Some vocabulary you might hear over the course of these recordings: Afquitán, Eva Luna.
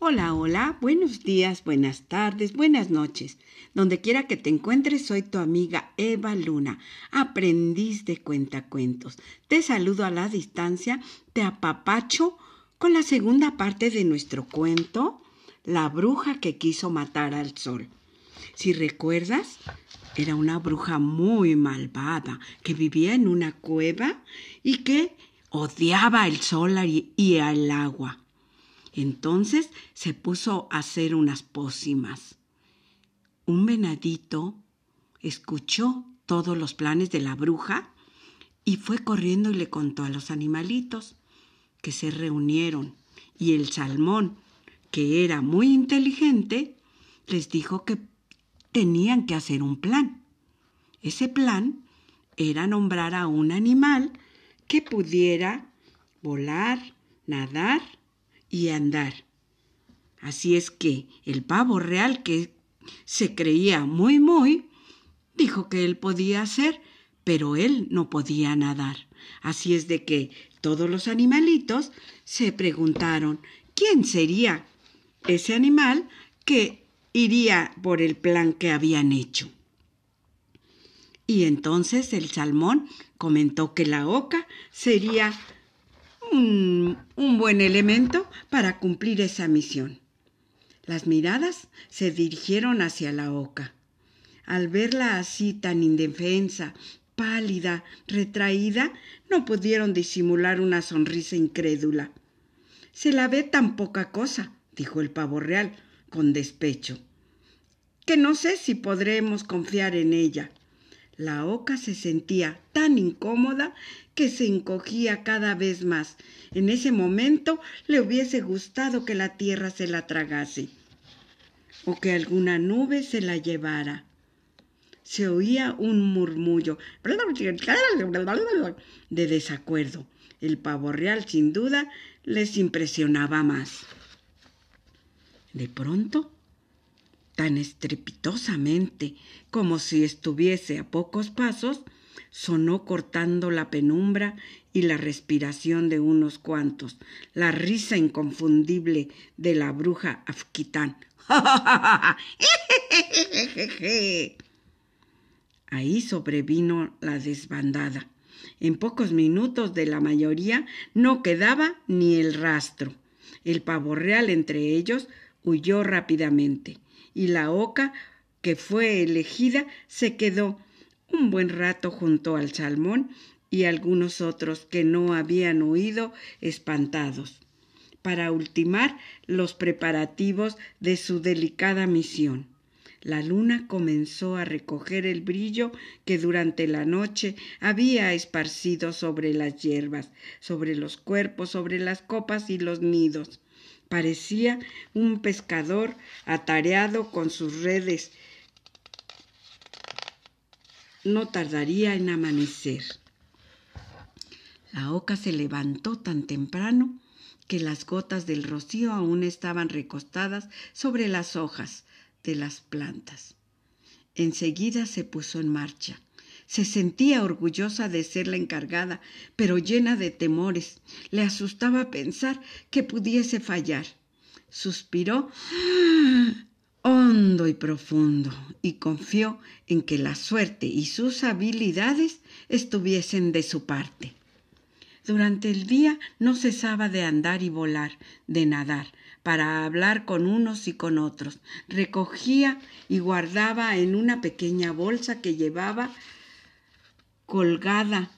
Hola, hola, buenos días, buenas tardes, buenas noches. Donde quiera que te encuentres, soy tu amiga Eva Luna, aprendiz de cuentacuentos. Te saludo a la distancia, te apapacho con la segunda parte de nuestro cuento, La bruja que quiso matar al sol. Si recuerdas, era una bruja muy malvada que vivía en una cueva y que odiaba el sol y el agua. Entonces se puso a hacer unas pócimas. Un venadito escuchó todos los planes de la bruja y fue corriendo y le contó a los animalitos que se reunieron. Y el salmón, que era muy inteligente, les dijo que tenían que hacer un plan. Ese plan era nombrar a un animal que pudiera volar, nadar y andar. Así es que el pavo real, que se creía muy, dijo que él podía hacer, pero él no podía nadar. Así es de que todos los animalitos se preguntaron quién sería ese animal que iría por el plan que habían hecho. Y entonces el salmón comentó que la oca sería un buen elemento para cumplir esa misión. Las miradas se dirigieron hacia la oca. Al verla así tan indefensa, pálida, retraída, no pudieron disimular una sonrisa incrédula. «Se la ve tan poca cosa», dijo el pavo real con despecho, «que no sé si podremos confiar en ella». La oca se sentía tan incómoda que se encogía cada vez más. En ese momento le hubiese gustado que la tierra se la tragase o que alguna nube se la llevara. Se oía un murmullo de desacuerdo. El pavo real, sin duda, les impresionaba más. De pronto, tan estrepitosamente como si estuviese a pocos pasos, sonó cortando la penumbra y la respiración de unos cuantos, la risa inconfundible de la bruja Afquitán. Ahí sobrevino la desbandada. En pocos minutos de la mayoría no quedaba ni el rastro. El pavo real entre ellos huyó rápidamente. Y la oca, que fue elegida, se quedó un buen rato junto al salmón y algunos otros que no habían huido espantados, para ultimar los preparativos de su delicada misión. La luna comenzó a recoger el brillo que durante la noche había esparcido sobre las hierbas, sobre los cuerpos, sobre las copas y los nidos. Parecía un pescador atareado con sus redes. No tardaría en amanecer. La oca se levantó tan temprano que las gotas del rocío aún estaban recostadas sobre las hojas de las plantas. Enseguida se puso en marcha. Se sentía orgullosa de ser la encargada, pero llena de temores. Le asustaba pensar que pudiese fallar. Suspiró hondo y profundo y confió en que la suerte y sus habilidades estuviesen de su parte. Durante el día no cesaba de andar y volar, de nadar, para hablar con unos y con otros. Recogía y guardaba en una pequeña bolsa que llevaba colgada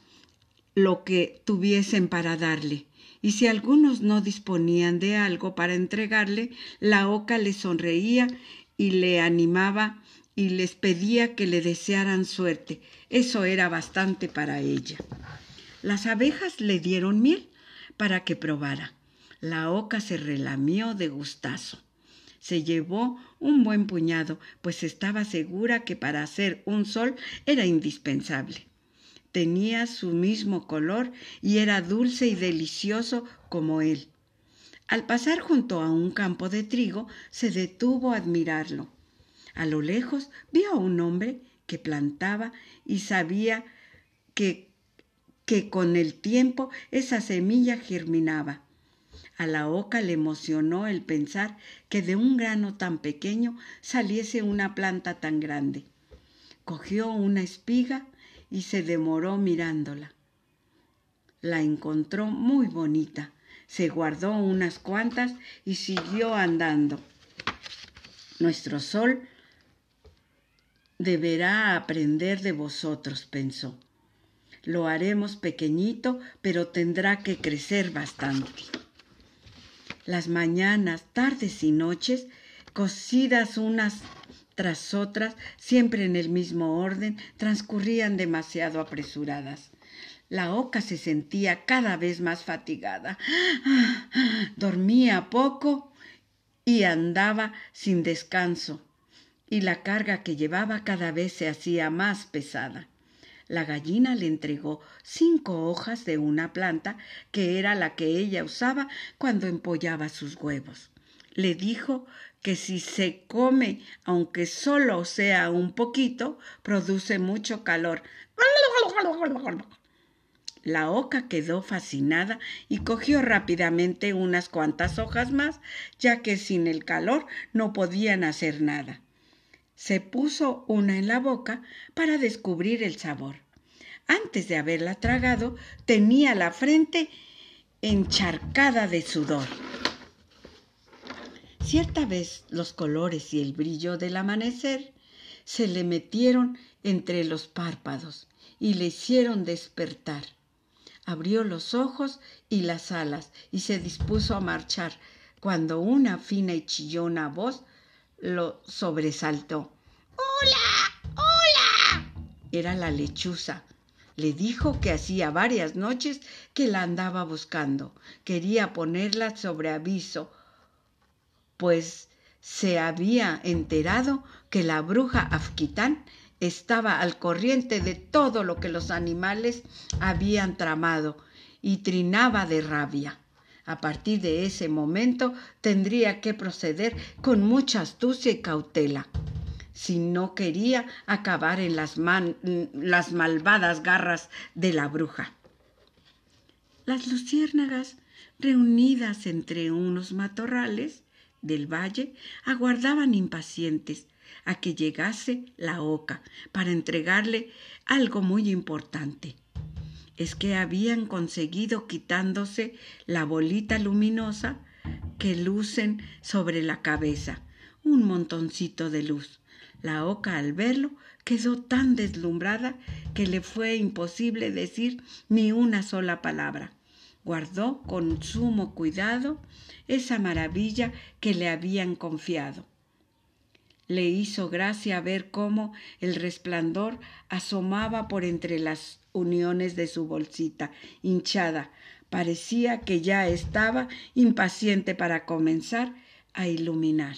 lo que tuviesen para darle, y si algunos no disponían de algo para entregarle, la oca le sonreía y le animaba y les pedía que le desearan suerte. Eso era bastante para ella. Las abejas le dieron miel para que probara. La oca se relamió de gustazo. Se llevó un buen puñado, pues estaba segura que para hacer un sol era indispensable. Tenía su mismo color y era dulce y delicioso como él. Al pasar junto a un campo de trigo, se detuvo a admirarlo. A lo lejos vio a un hombre que plantaba y sabía que con el tiempo esa semilla germinaba. A la oca le emocionó el pensar que de un grano tan pequeño saliese una planta tan grande. Cogió una espiga y se demoró mirándola. La encontró muy bonita. Se guardó unas cuantas y siguió andando. Nuestro sol deberá aprender de vosotros, pensó. Lo haremos pequeñito, pero tendrá que crecer bastante. Las mañanas, tardes y noches, cosidas unas tras otras, siempre en el mismo orden, transcurrían demasiado apresuradas. La oca se sentía cada vez más fatigada. Dormía poco y andaba sin descanso, y la carga que llevaba cada vez se hacía más pesada. La gallina le entregó 5 hojas de una planta que era la que ella usaba cuando empollaba sus huevos. Le dijo que si se come, aunque solo sea un poquito, produce mucho calor. La oca quedó fascinada y cogió rápidamente unas cuantas hojas más, ya que sin el calor no podían hacer nada. Se puso una en la boca para descubrir el sabor. Antes de haberla tragado, tenía la frente encharcada de sudor. Cierta vez los colores y el brillo del amanecer se le metieron entre los párpados y le hicieron despertar. Abrió los ojos y las alas y se dispuso a marchar cuando una fina y chillona voz lo sobresaltó. ¡Hola! ¡Hola! Era la lechuza. Le dijo que hacía varias noches que la andaba buscando. Quería ponerla sobre aviso, pues se había enterado que la bruja Afquitán estaba al corriente de todo lo que los animales habían tramado y trinaba de rabia. A partir de ese momento tendría que proceder con mucha astucia y cautela, si no quería acabar en las malvadas garras de la bruja. Las luciérnagas, reunidas entre unos matorrales del valle, aguardaban impacientes a que llegase la oca para entregarle algo muy importante. Es que habían conseguido quitándose la bolita luminosa que lucen sobre la cabeza, un montoncito de luz. La oca, al verlo, quedó tan deslumbrada que le fue imposible decir ni una sola palabra. Guardó con sumo cuidado esa maravilla que le habían confiado. Le hizo gracia ver cómo el resplandor asomaba por entre las uniones de su bolsita hinchada. Parecía que ya estaba impaciente para comenzar a iluminar.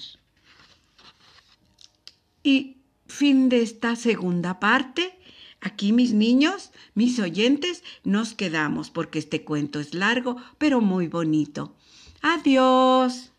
Y fin de esta segunda parte. Aquí, mis niños, mis oyentes, nos quedamos porque este cuento es largo, pero muy bonito. ¡Adiós!